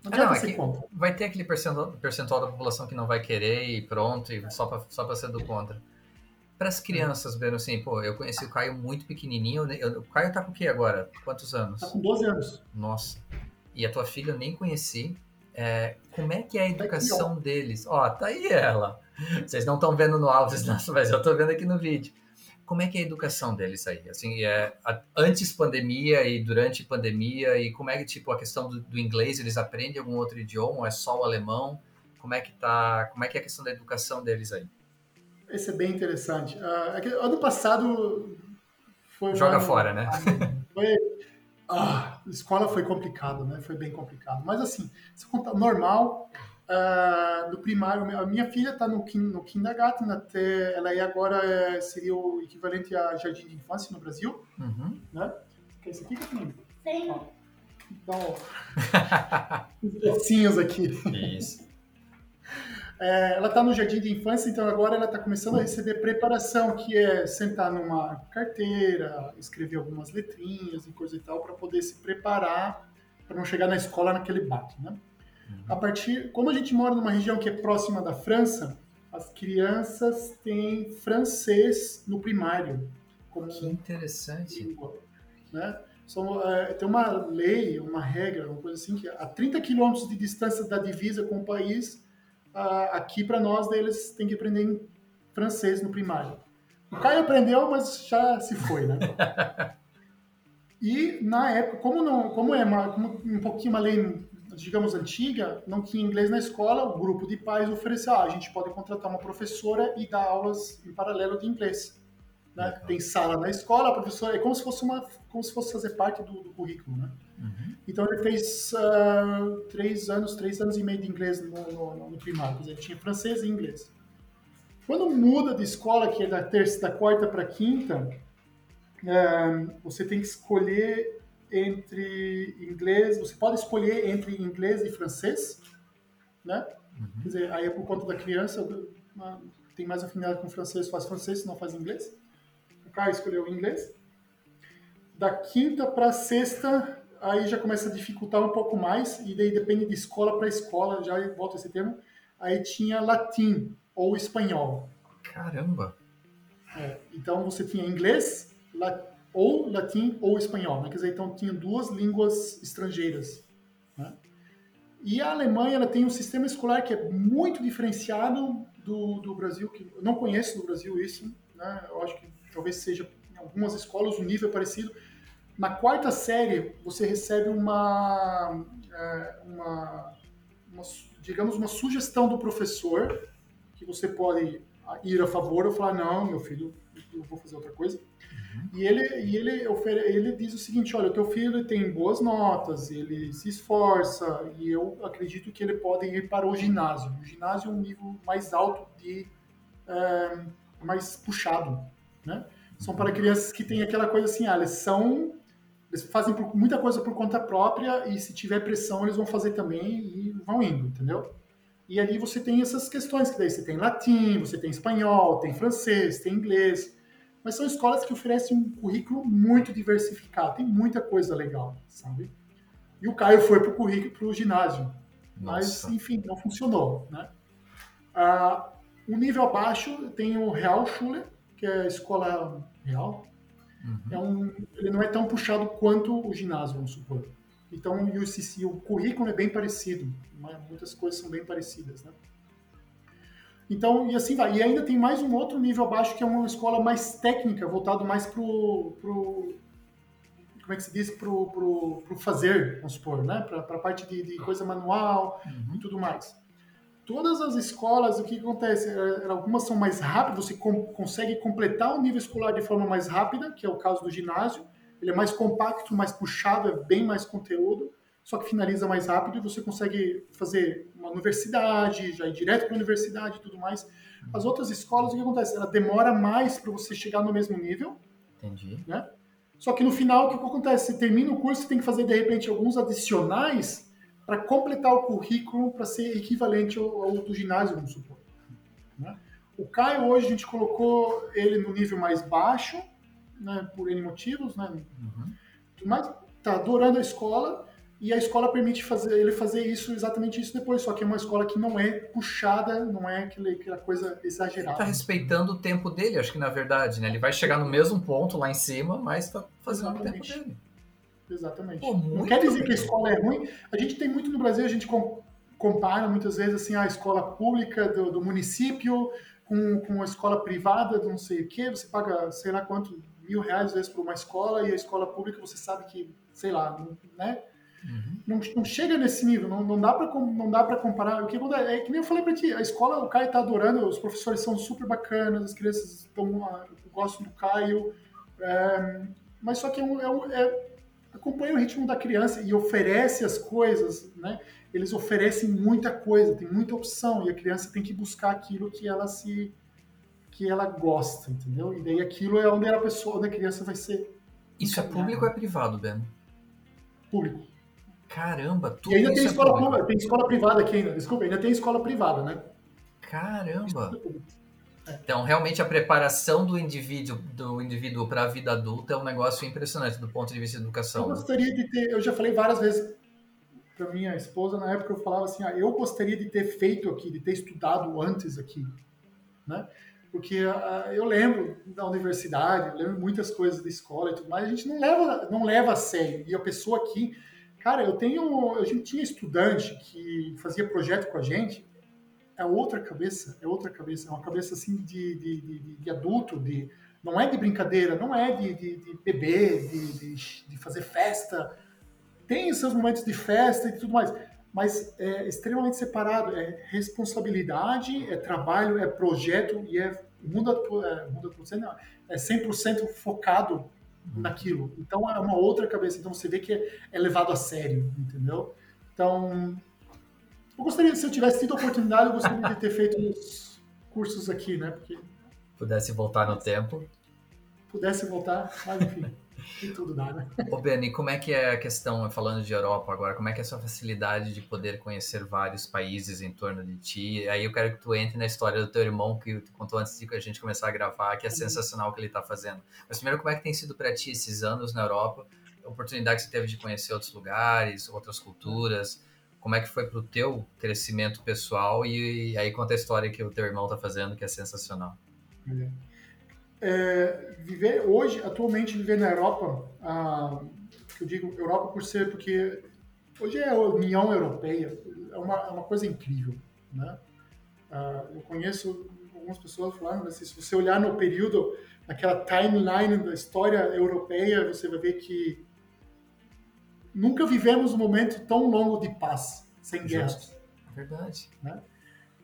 Não é que vai ter aquele percentual da população que não vai querer e pronto, e só pra ser do contra. Para as crianças, Beno, assim, eu conheci o Caio muito pequenininho. O Caio tá com o quê agora? Quantos anos? Tá com 12 anos. Nossa. E a tua filha eu nem conheci. Como é que é a educação deles? Tá aí ela. Vocês não estão vendo no áudio, mas eu tô vendo aqui no vídeo. Como é que é a educação deles aí? Assim, antes pandemia e durante pandemia, e como é que, tipo, a questão do inglês, eles aprendem algum outro idioma, ou é só o alemão? Como é que é a questão da educação deles aí? Esse é bem interessante. Ano passado foi... Joga fora, né? A escola foi complicado, né? Foi bem complicado. Mas assim, se eu contar normal, do primário... A minha filha está no Kindergarten, ela agora seria o equivalente a jardim de infância no Brasil. Uhum. Né? Que é isso aqui que eu tenho? Então, os docinhos aqui. Isso. Ela está no jardim de infância, então agora ela está começando a receber preparação, que é sentar numa carteira, escrever algumas letrinhas e coisa e tal, para poder se preparar para não chegar na escola naquele baque, né? Uhum. Como a gente mora numa região que é próxima da França, as crianças têm francês no primário. Que interessante. Língua, né? Tem uma lei, uma regra, uma coisa assim, que a 30 quilômetros de distância da divisa com o país... aqui para nós, eles têm que aprender em francês no primário. O Caio aprendeu, mas já se foi, né? E na época, como um pouquinho uma lei, digamos, antiga, não tinha inglês na escola, o grupo de pais ofereceu, a gente pode contratar uma professora e dar aulas em paralelo de inglês, né? Uhum. Tem sala na escola, a professora é como se fosse fazer parte do currículo, né? Uhum. Então ele fez 3 anos e meio de inglês no primário, ele tinha francês e inglês. Quando muda de escola, que é da quarta para quinta, você tem que escolher entre inglês, você pode escolher entre inglês e francês, né? Uhum. Quer dizer, aí é por conta da criança, tem mais afinidade com francês, faz francês, senão faz inglês. O cara escolheu inglês. Da quinta para sexta, aí já começa a dificultar um pouco mais, e daí depende de escola para escola, já volta esse termo. Aí tinha latim ou espanhol. Caramba! É, então você tinha inglês, ou latim ou espanhol, né? Quer dizer, então tinha duas línguas estrangeiras, né? E a Alemanha, ela tem um sistema escolar que é muito diferenciado do Brasil, que eu não conheço do Brasil isso, né? Eu acho que talvez seja em algumas escolas um nível parecido. Na quarta série você recebe uma digamos, uma sugestão do professor, que você pode ir a favor ou falar, não, meu filho, eu vou fazer outra coisa. Uhum. E ele diz o seguinte, olha, o teu filho tem boas notas, ele se esforça, e eu acredito que ele pode ir para o ginásio. O ginásio é um nível mais alto, mais puxado, né? São para crianças que têm aquela coisa assim, eles fazem muita coisa por conta própria, e se tiver pressão eles vão fazer também e vão indo, entendeu? E ali você tem essas questões, que daí você tem latim, você tem espanhol, tem francês, tem inglês. Mas são escolas que oferecem um currículo muito diversificado, tem muita coisa legal, sabe? E o Caio foi para o currículo, para o ginásio. Nossa. Mas, enfim, não funcionou, né? Um nível abaixo tem o Real Schule, que é a escola real. Uhum. Ele não é tão puxado quanto o ginásio, vamos supor. Então, o currículo é bem parecido, muitas coisas são bem parecidas, né? Então, e assim vai. E ainda tem mais um outro nível abaixo, que é uma escola mais técnica, voltado mais pro fazer, vamos supor, né? Para a parte de coisa manual, uhum, e tudo mais. Todas as escolas, o que acontece? Algumas são mais rápidas, você consegue completar o nível escolar de forma mais rápida, que é o caso do ginásio. Ele é mais compacto, mais puxado, é bem mais conteúdo, só que finaliza mais rápido, e você consegue fazer uma universidade, já ir direto para a universidade e tudo mais. As outras escolas, o que acontece? Ela demora mais para você chegar no mesmo nível. Entendi. Né? Só que no final, o que acontece? Você termina o curso, você tem que fazer, de repente, alguns adicionais para completar o currículo, para ser equivalente ao do ginásio, vamos supor. Né? O Caio, hoje, a gente colocou ele no nível mais baixo, né, por N motivos, né? Uhum. Mas tá adorando a escola, e a escola permite ele fazer isso, exatamente isso depois, só que é uma escola que não é puxada, não é aquela coisa exagerada. Ele tá respeitando o tempo dele, acho que na verdade, né? Ele vai chegar no mesmo ponto lá em cima, mas tá fazendo exatamente o tempo dele. Exatamente. Pô, não quer dizer que a escola é ruim. A gente tem muito no Brasil, a gente compara muitas vezes assim, a escola pública do município com a escola privada, do não sei o quê, você paga, sei lá quanto, R$1.000 às vezes por uma escola, e a escola pública você sabe que, sei lá, né? Uhum. Não chega nesse nível, não dá para comparar. O que é que nem eu falei para ti, a escola, o Caio tá adorando, os professores são super bacanas, as crianças gostam do Caio, mas só que acompanha o ritmo da criança e oferece as coisas, né? Eles oferecem muita coisa, tem muita opção, e a criança tem que buscar aquilo que ela gosta, entendeu? E daí aquilo é onde a criança vai ser. Isso é público ou é privado, Beno? Público. Caramba, tudo. E ainda tem escola pública, tem escola privada aqui ainda, desculpa, ainda tem escola privada, né? Caramba! Então, realmente, a preparação do indivíduo para a vida adulta é um negócio impressionante do ponto de vista de educação. Eu gostaria de ter, eu já falei várias vezes para minha esposa, na época eu falava assim, eu gostaria de ter feito aqui, de ter estudado antes aqui, né? Porque eu lembro da universidade, eu lembro muitas coisas da escola e tudo mais, a gente não leva a sério. E a pessoa aqui, cara, a gente tinha estudante que fazia projeto com a gente, é outra cabeça, é uma cabeça assim de adulto, não é de brincadeira, não é de beber, de fazer festa, tem seus momentos de festa e tudo mais, mas é extremamente separado, é responsabilidade, é trabalho, é projeto, e é é 100% focado naquilo. Então é uma outra cabeça, então você vê que é levado a sério, entendeu? Então, eu gostaria, se eu tivesse tido a oportunidade, eu gostaria de ter feito os cursos aqui, né? Porque pudesse voltar no tempo. Mas enfim. E tudo dá, né? Ô, Beno, e como é que é a questão, falando de Europa agora, como é que é a sua facilidade de poder conhecer vários países em torno de ti? Aí eu quero que tu entre na história do teu irmão, que tu contou antes de a gente começar a gravar, que é sensacional o que ele está fazendo. Mas primeiro, como é que tem sido para ti esses anos na Europa? A oportunidade que você teve de conhecer outros lugares, outras culturas? Como é que foi para o teu crescimento pessoal? E aí conta a história que o teu irmão está fazendo, que é sensacional. Viver na Europa, eu digo Europa porque hoje é a União Europeia, é uma coisa incrível, né? Eu conheço algumas pessoas falando, se você olhar no período, naquela timeline da história europeia, você vai ver que nunca vivemos um momento tão longo de paz, sem guerras. É verdade. Né?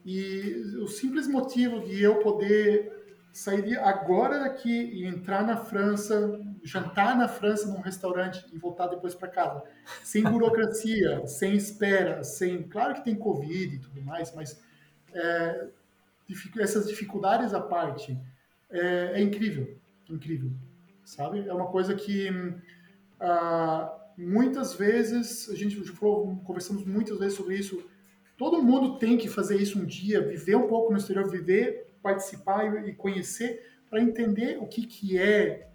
E o simples motivo de eu poder sair agora daqui e entrar na França, jantar na França num restaurante e voltar depois para casa, sem burocracia, sem espera, sem... Claro que tem Covid e tudo mais, mas essas dificuldades à parte, é incrível, incrível, sabe? É uma coisa que muitas vezes, a gente conversamos muitas vezes sobre isso, todo mundo tem que fazer isso um dia, viver um pouco no exterior, participar e conhecer para entender o que é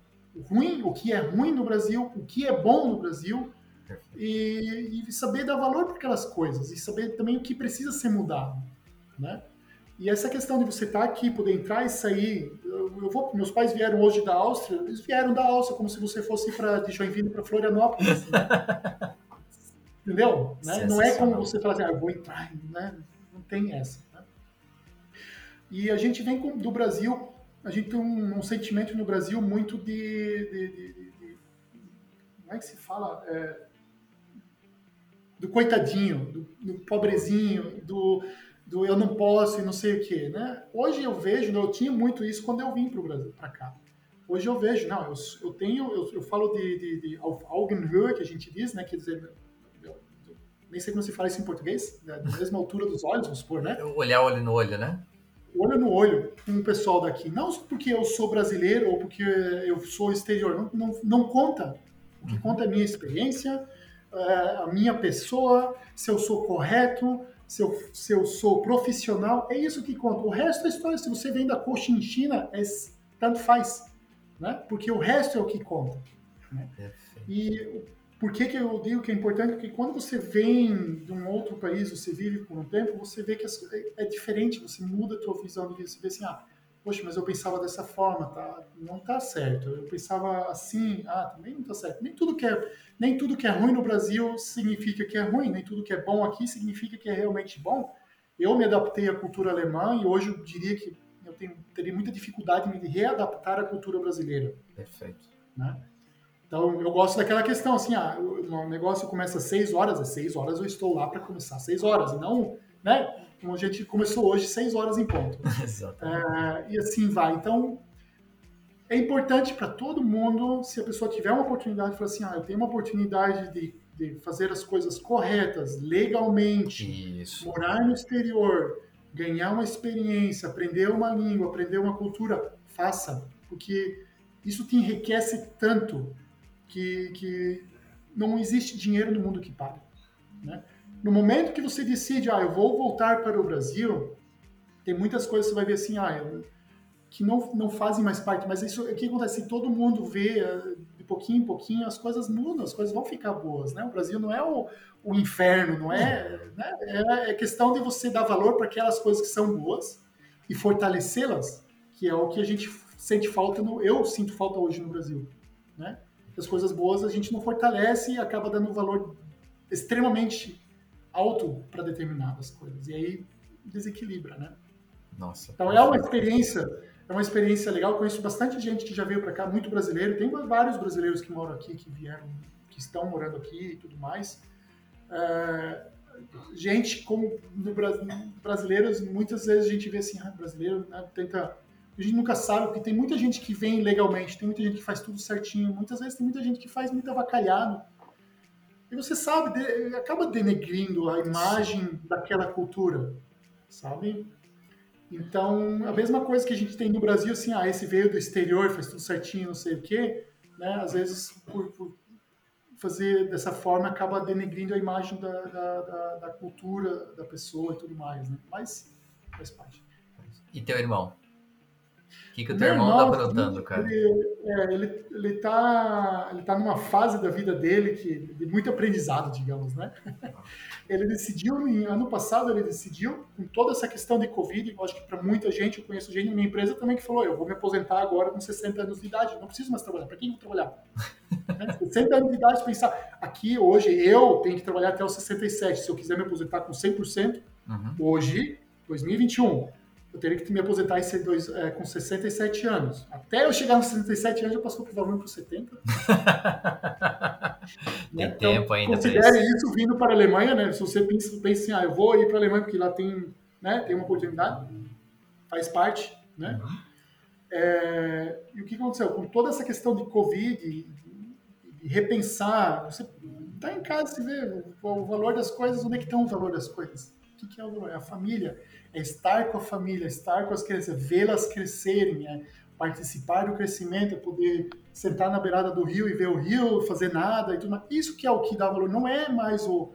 ruim, o que é ruim no Brasil, o que é bom no Brasil e saber dar valor para aquelas coisas e saber também o que precisa ser mudado, né? E essa questão de você estar aqui, poder entrar e sair, meus pais vieram hoje da Áustria, eles vieram da Áustria como se você fosse de Joinville para Florianópolis, né? Entendeu? Né? Não é como você falar assim, eu vou entrar, né? Não tem essa. E a gente vem do Brasil, a gente tem um sentimento no Brasil muito de como é que se fala? Do coitadinho, do pobrezinho, do eu não posso e não sei o quê, né? Hoje eu vejo, eu tinha muito isso quando eu vim para o Brasil, para cá. Hoje eu vejo, eu falo de Augenhöhe, que a gente diz, né? Quer dizer, nem sei como se fala isso em português, né? Da mesma altura dos olhos, vamos supor, né? Olhar olho no olho, né? Olho no olho com o pessoal daqui. Não porque eu sou brasileiro ou porque eu sou exterior. Não conta. O que conta é a minha experiência, a minha pessoa, se eu sou correto, se eu sou profissional. É isso que conta. O resto é história. Se você vem da Cochinchina, tanto faz, né? Porque o resto é o que conta, né? E por que eu digo que é importante? Porque quando você vem de um outro país, você vive por um tempo, você vê que é diferente, você muda a tua visão de vida, você vê assim, poxa, mas eu pensava dessa forma, tá? Não tá certo, eu pensava assim, também não tá certo. Nem tudo que é ruim no Brasil significa que é ruim, nem tudo que é bom aqui significa que é realmente bom. Eu me adaptei à cultura alemã e hoje eu diria que eu teria muita dificuldade em me readaptar à cultura brasileira. Perfeito. Né? Então, eu gosto daquela questão, assim, o negócio começa às 6h, às 6h eu estou lá para começar às 6h, e não, né, como a gente começou hoje, 6h em ponto. Exatamente. E assim vai. Então, é importante para todo mundo, se a pessoa tiver uma oportunidade, falar assim, eu tenho uma oportunidade de fazer as coisas corretas, legalmente, isso, morar no exterior, ganhar uma experiência, aprender uma língua, aprender uma cultura, faça, porque isso te enriquece tanto, que não existe dinheiro no mundo que pague, né? No momento que você decide, eu vou voltar para o Brasil, tem muitas coisas que você vai ver assim, que não fazem mais parte, mas isso, o que acontece? Todo mundo vê, de pouquinho em pouquinho, as coisas mudam, as coisas vão ficar boas, né? O Brasil não é o inferno, não é, né? É questão de você dar valor para aquelas coisas que são boas e fortalecê-las, que é o que a gente sente falta, eu sinto falta hoje no Brasil, né? As coisas boas a gente não fortalece e acaba dando um valor extremamente alto para determinadas coisas. E aí desequilibra, né? Nossa. Então é uma experiência legal. Eu conheço bastante gente que já veio para cá, muito brasileiro. Tem vários brasileiros que moram aqui, que vieram, que estão morando aqui e tudo mais. Gente como no Brasil, brasileiros, muitas vezes a gente vê assim, brasileiro, né, tenta... A gente nunca sabe, porque tem muita gente que vem legalmente, tem muita gente que faz tudo certinho, muitas vezes tem muita gente que faz muito avacalhado. E você sabe, acaba denegrindo a imagem daquela cultura, sabe? Então, a mesma coisa que a gente tem no Brasil, assim, esse veio do exterior, faz tudo certinho, não sei o quê. né? Às vezes, por fazer dessa forma, acaba denegrindo a imagem da cultura da pessoa e tudo mais, né? Mas faz parte. E teu irmão? O que o teu irmão tá aprontando, cara? Ele tá numa fase da vida dele de muito aprendizado, digamos, né? Ele decidiu, ano passado, com toda essa questão de Covid, eu acho que para muita gente, eu conheço gente na minha empresa também que falou, eu vou me aposentar agora com 60 anos de idade, não preciso mais trabalhar, para quem eu vou trabalhar? 60 anos de idade, pensar, aqui hoje eu tenho que trabalhar até os 67, se eu quiser me aposentar com 100%, hoje, 2021, eu teria que me aposentar com 67 anos. Até eu chegar nos 67 anos, eu passo provavelmente para os 70. Tem então, tempo ainda. Considere isso vindo para a Alemanha, né? Se você pensa assim, eu vou ir para a Alemanha porque lá tem, né, tem uma oportunidade, faz parte, né? E o que aconteceu? Com toda essa questão de Covid, de repensar, você está em casa e vê o valor das coisas, onde é que está o valor das coisas? O que é o valor? É a família. É estar com a família, estar com as crianças, vê-las crescerem, participar do crescimento, poder sentar na beirada do rio e ver o rio, fazer nada e tudo mais. Isso que é o que dá valor, não é mais o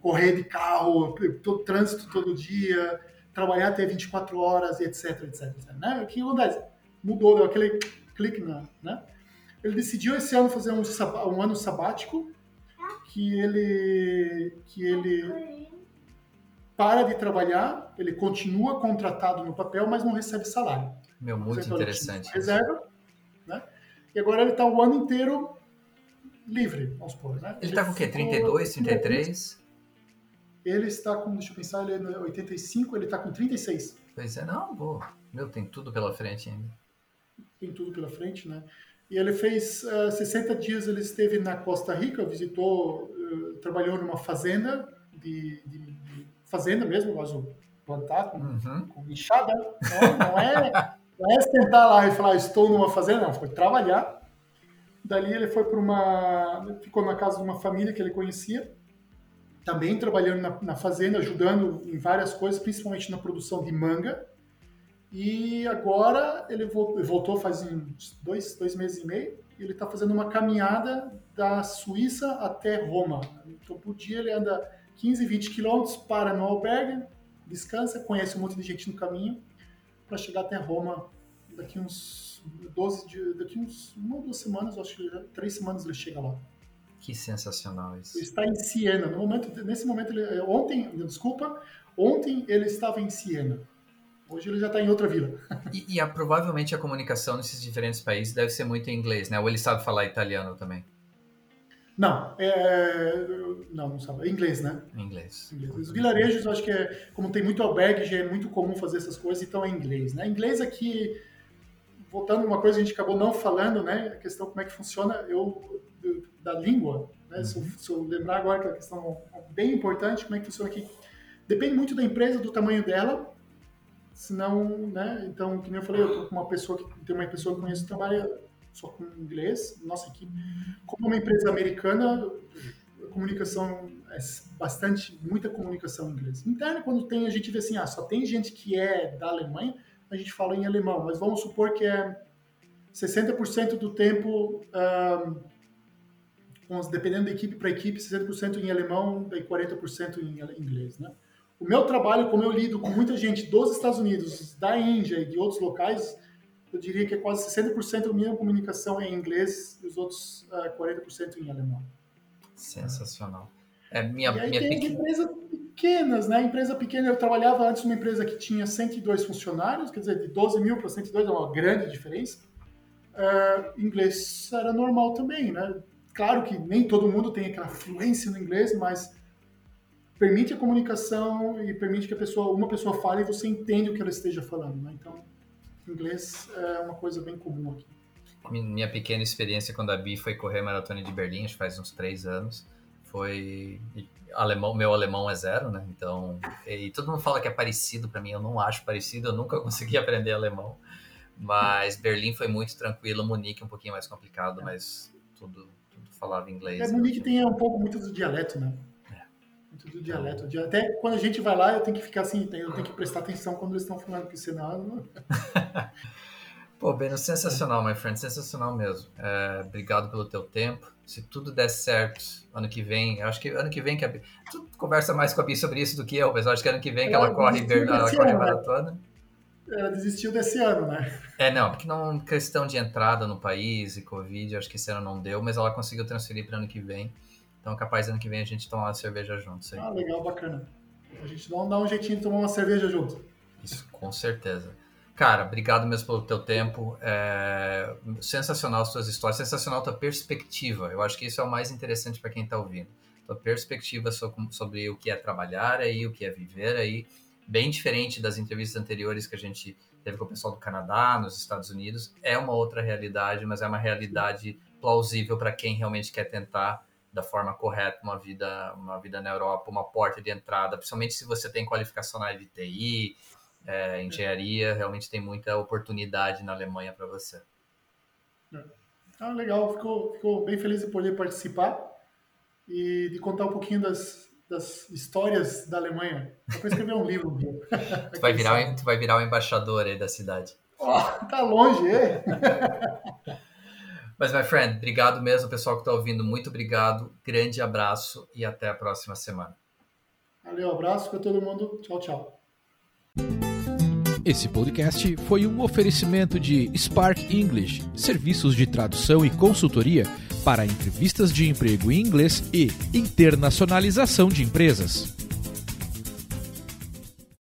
correr de carro, o trânsito todo dia, trabalhar até 24 horas, etc, etc, etc, né? O que acontece? Mudou, deu aquele clique, né? Ele decidiu esse ano fazer um ano sabático, que ele para de trabalhar, ele continua contratado no papel, mas não recebe salário. Meu, muito interessante. Reserva, né? E agora ele está o ano inteiro livre, vamos supor, né? Ele está com o quê? 32, 33? Ele está com, deixa eu pensar, ele é 85, ele está com 36. Pois é, não, boa. Meu, tem tudo pela frente ainda. Tem tudo pela frente, né? E ele fez 60 dias, ele esteve na Costa Rica, visitou, trabalhou numa fazenda fazenda mesmo, mas plantar com enxada, não é sentar lá e falar, estou numa fazenda, não, foi trabalhar. Dali ele foi ficou na casa de uma família que ele conhecia, também trabalhando na fazenda, ajudando em várias coisas, principalmente na produção de manga. E agora ele voltou faz uns dois meses e meio, e ele está fazendo uma caminhada da Suíça até Roma. Então, por dia ele anda 15, 20 quilômetros, para no albergue, descansa, conhece um monte de gente no caminho, para chegar até Roma daqui uns 12 dias, daqui uns 1 ou 2 semanas, acho que 3 semanas ele chega lá. Que sensacional isso. Ele está em Siena, ontem ele estava em Siena, hoje ele já está em outra vila. E provavelmente a comunicação nesses diferentes países deve ser muito em inglês, né? Ou ele sabe falar italiano também? Não sabe. É inglês, né? Inglês. Os vilarejos, eu acho que como tem muito albergue, já é muito comum fazer essas coisas, então é inglês, né? Inglês aqui, voltando a uma coisa que a gente acabou não falando, né? A questão como é que funciona da língua, né? Se eu lembrar agora que é uma questão bem importante, como é que funciona aqui. Depende muito da empresa, do tamanho dela, senão, né? Então, como eu falei, eu tô com uma pessoa que conheço que trabalha só com inglês, nossa equipe. Como uma empresa americana, a comunicação é muita comunicação em inglês. Interna, quando tem, a gente vê assim, só tem gente que é da Alemanha, a gente fala em alemão, mas vamos supor que é 60% do tempo, dependendo da equipe para equipe, 60% em alemão e 40% em inglês, né? O meu trabalho, como eu lido com muita gente dos Estados Unidos, da Índia e de outros locais, eu diria que é quase 60% da minha comunicação é em inglês e os outros 40% em alemão. Sensacional. Empresas pequenas, né? Empresa pequena, eu trabalhava antes numa empresa que tinha 102 funcionários, quer dizer, de 12 mil para 102 é uma grande diferença. Inglês era normal também, né? Claro que nem todo mundo tem aquela fluência no inglês, mas permite a comunicação e permite que uma pessoa fale e você entende o que ela esteja falando, né? Então, inglês é uma coisa bem comum aqui. Minha pequena experiência quando a Bi foi correr a maratona de Berlim, acho que faz uns 3 anos, foi alemão, meu alemão é zero, né? Então, e todo mundo fala que é parecido para mim, eu não acho parecido, eu nunca consegui aprender alemão. Mas Berlim foi muito tranquilo, Munique um pouquinho mais complicado, mas tudo falava inglês. Munique tem um pouco muito do dialeto, né? Do dialeto. Até quando a gente vai lá, eu tenho que ficar assim, eu tenho que prestar atenção quando eles estão falando, porque senão... Pô, Beno, sensacional, my friend, sensacional mesmo. É, obrigado pelo teu tempo. Se tudo der certo, ano que vem, eu acho que ano que vem que a Bi... Tu conversa mais com a Bi sobre isso do que eu, mas eu acho que ano que vem que ela corre maratona. Ela desistiu desse ano, né? É, não, porque não questão de entrada no país e Covid, acho que esse ano não deu, mas ela conseguiu transferir para ano que vem. Então, capaz, ano que vem a gente tomar uma cerveja juntos. Aí. Ah, legal, bacana. A gente dá um jeitinho de tomar uma cerveja junto. Isso, com certeza. Cara, obrigado mesmo pelo teu tempo. É sensacional as tuas histórias, sensacional a tua perspectiva. Eu acho que isso é o mais interessante para quem está ouvindo. Tua perspectiva sobre o que é trabalhar aí, o que é viver aí. Bem diferente das entrevistas anteriores que a gente teve com o pessoal do Canadá, nos Estados Unidos. É uma outra realidade, mas é uma realidade plausível para quem realmente quer tentar, da forma correta, uma vida na Europa, uma porta de entrada, principalmente se você tem qualificação na área de TI, engenharia, realmente tem muita oportunidade na Alemanha para você. Ah, legal, fico bem feliz de poder participar e de contar um pouquinho das histórias da Alemanha. Vou escrever um livro. Tu vai virar o embaixador aí da cidade. Oh, tá longe, hein? Mas, my friend, obrigado mesmo, pessoal que está ouvindo. Muito obrigado, grande abraço e até a próxima semana. Valeu, abraço para todo mundo. Tchau, tchau. Esse podcast foi um oferecimento de Spark English, serviços de tradução e consultoria para entrevistas de emprego em inglês e internacionalização de empresas.